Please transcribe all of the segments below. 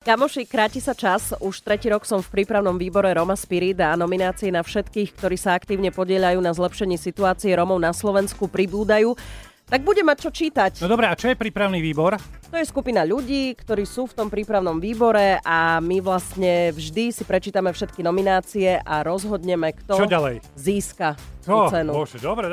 Kamoši, kráti sa čas, už tretí rok som v prípravnom výbore Roma Spirit a nominácie na všetkých, ktorí sa aktívne podieľajú na zlepšení situácie Romov na Slovensku, pribúdajú. Tak bude mať čo čítať. No dobré, a čo je prípravný výbor? To je skupina ľudí, ktorí sú v tom prípravnom výbore a my vlastne vždy si prečítame všetky nominácie a rozhodneme, kto získa tú cenu. Dobre.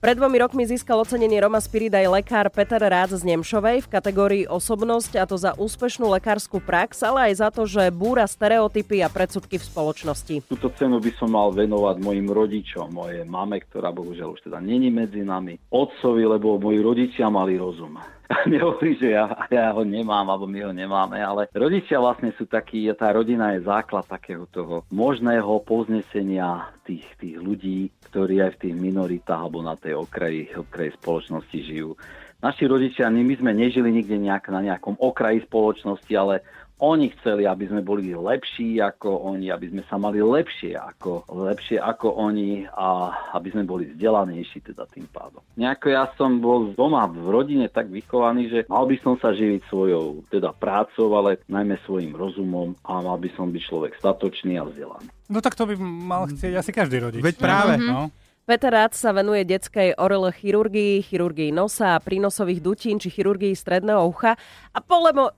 Pred 2 rokmi získal ocenenie Roma Spirit aj lekár Peter Rác z Nemšovej v kategórii osobnosť, a to za úspešnú lekárskú prax, ale aj za to, že búra stereotypy a predsudky v spoločnosti. Túto cenu by som mal venovať mojim rodičom, mojej mame, ktorá bohužiaľ už teda není medzi nami, otcovi, lebo moji rodičia mali rozum. Nehovorím, že ja ho nemám, alebo my ho nemáme, ale rodičia vlastne sú takí, tá rodina je základ takého toho možného povznesenia tých ľudí, ktorí aj v tých minoritách alebo na tej okraji spoločnosti žijú. Naši rodičia, my sme nežili nikde na nejakom okraji spoločnosti, ale oni chceli, aby sme boli lepší ako oni, aby sme sa mali lepšie ako oni a aby sme boli vzdelanejší teda tým pádom. Nejako ja som bol doma v rodine tak vychovaný, že mal by som sa živiť svojou teda prácou, ale najmä svojim rozumom a mal by som byť človek statočný a vzdelaný. No tak to by mal chcieť asi každý rodič. Veď práve, no. Peter Rác sa venuje detskej orl chirurgii, chirurgii nosa a prínosových dutín či chirurgii stredného ucha a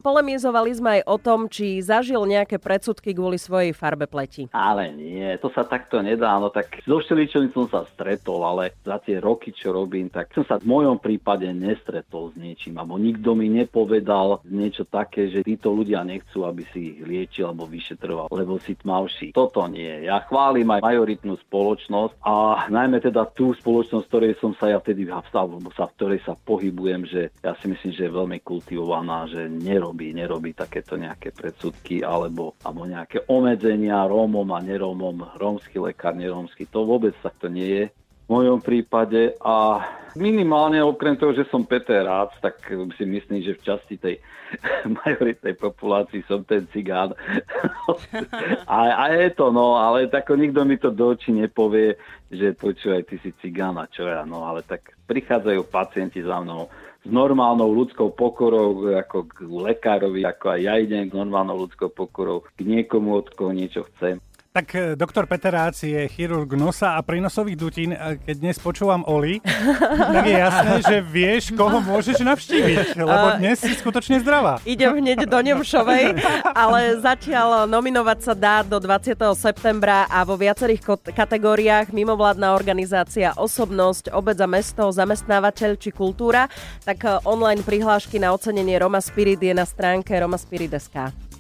polemizovali sme aj o tom, či zažil nejaké predsudky kvôli svojej farbe pleti. Ale nie, to sa takto nedá, no tak so všeličom som sa stretol, ale za tie roky, čo robím, tak som sa v mojom prípade nestretol s niečím, alebo nikto mi nepovedal niečo také, že títo ľudia nechcú, aby si ich liečil alebo vyšetroval, lebo si tmavší. Toto nie, ja chválim aj majoritnú spoločnosť a najmä teda tú spoločnosť, ktorej som sa ja vtedy vstavol, lebo v ktorej sa pohybujem, že ja si myslím, že je veľmi kultivovaná, že nerobí takéto nejaké predsudky alebo nejaké omedzenia Rómom a nerómom, rómsky lekár, nerómsky, to vôbec tak to nie je v mojom prípade a minimálne okrem toho, že som Peter Rác, tak si myslím, že v časti tej majoritnej populácii som ten cigán. a je to, no, ale tako nikto mi to do očí nepovie, že počúvaj, ty si cigán a čo ja, no, ale tak prichádzajú pacienti za mnou s normálnou ľudskou pokorou, ako k lekárovi, ako aj ja idem k normálnou ľudskou pokorou, k niekomu, od koho niečo chcem. Tak doktor Peter Rác je chirurg nosa a prínosových dutín. Keď dnes počúvam Oli, tak je jasné, že vieš, koho môžeš navštíviť, lebo dnes si skutočne zdravá. Idem hneď do Nemšovej, ale zatiaľ nominovať sa dá do 20. septembra a vo viacerých kategóriách mimovládna organizácia, osobnosť, obec a mesto, zamestnávateľ či kultúra. Tak online prihlášky na ocenenie Roma Spirit je na stránke romaspirit.sk.